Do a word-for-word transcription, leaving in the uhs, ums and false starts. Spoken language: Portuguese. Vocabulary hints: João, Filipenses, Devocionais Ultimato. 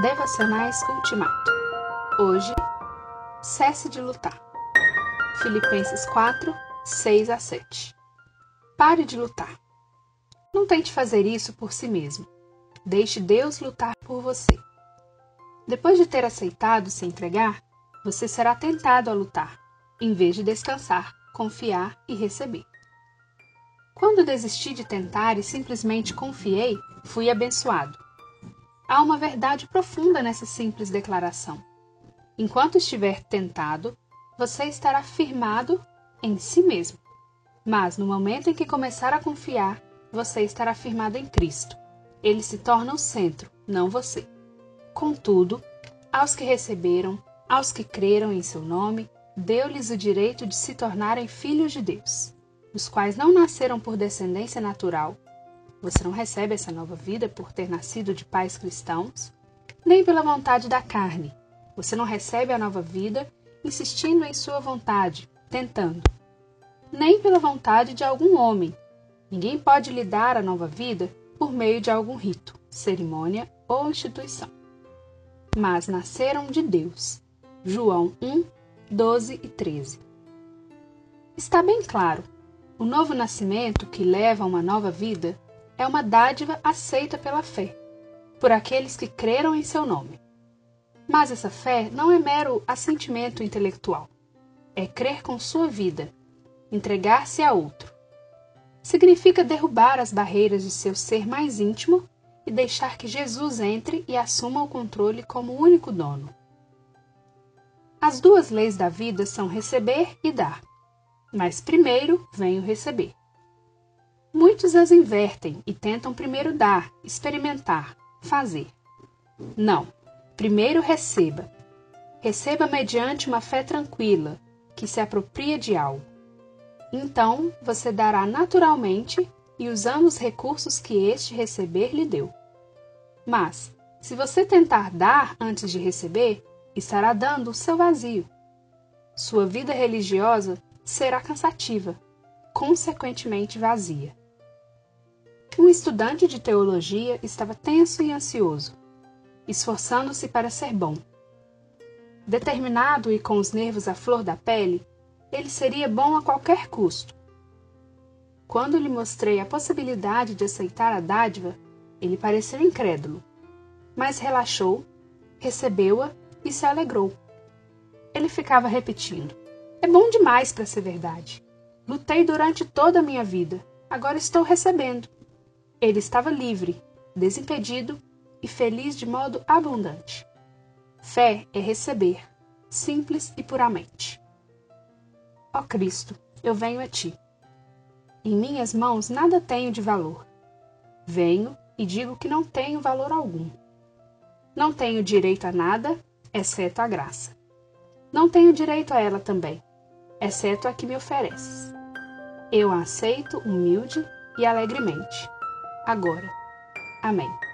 Devocionais Ultimato. Hoje, cesse de lutar. Filipenses quatro, seis a sete. Pare de lutar. Não tente fazer isso por si mesmo. Deixe Deus lutar por você. Depois de ter aceitado se entregar, você será tentado a lutar, em vez de descansar, confiar e receber. Quando desisti de tentar e simplesmente confiei, fui abençoado. Há uma verdade profunda nessa simples declaração. Enquanto estiver tentado, você estará firmado em si mesmo. Mas no momento em que começar a confiar, você estará firmado em Cristo. Ele se torna o centro, não você. Contudo, aos que receberam, aos que creram em seu nome, deu-lhes o direito de se tornarem filhos de Deus, os quais não nasceram por descendência natural. Você não recebe essa nova vida por ter nascido de pais cristãos, nem pela vontade da carne. Você não recebe a nova vida insistindo em sua vontade, tentando. Nem pela vontade de algum homem. Ninguém pode lhe dar a nova vida por meio de algum rito, cerimônia ou instituição. Mas nasceram de Deus. João um, doze e treze. Está bem claro, o novo nascimento que leva a uma nova vida é uma dádiva aceita pela fé, por aqueles que creram em seu nome. Mas essa fé não é mero assentimento intelectual. É crer com sua vida, entregar-se a outro. Significa derrubar as barreiras de seu ser mais íntimo e deixar que Jesus entre e assuma o controle como único dono. As duas leis da vida são receber e dar. Mas primeiro vem o receber. Muitos as invertem e tentam primeiro dar, experimentar, fazer. Não, primeiro receba. Receba mediante uma fé tranquila, que se apropria de algo. Então, você dará naturalmente e usando os recursos que este receber lhe deu. Mas, se você tentar dar antes de receber, estará dando o seu vazio. Sua vida religiosa será cansativa, consequentemente vazia. Um estudante de teologia estava tenso e ansioso, esforçando-se para ser bom. Determinado e com os nervos à flor da pele, ele seria bom a qualquer custo. Quando lhe mostrei a possibilidade de aceitar a dádiva, ele pareceu incrédulo, mas relaxou, recebeu-a e se alegrou. Ele ficava repetindo: "É bom demais para ser verdade. Lutei durante toda a minha vida, agora estou recebendo." Ele estava livre, desimpedido e feliz de modo abundante. Fé é receber, simples e puramente. Ó Cristo, eu venho a Ti. Em minhas mãos nada tenho de valor. Venho e digo que não tenho valor algum. Não tenho direito a nada, exceto a graça. Não tenho direito a ela também, exceto a que me ofereces. Eu a aceito humilde e alegremente. Agora. Amém.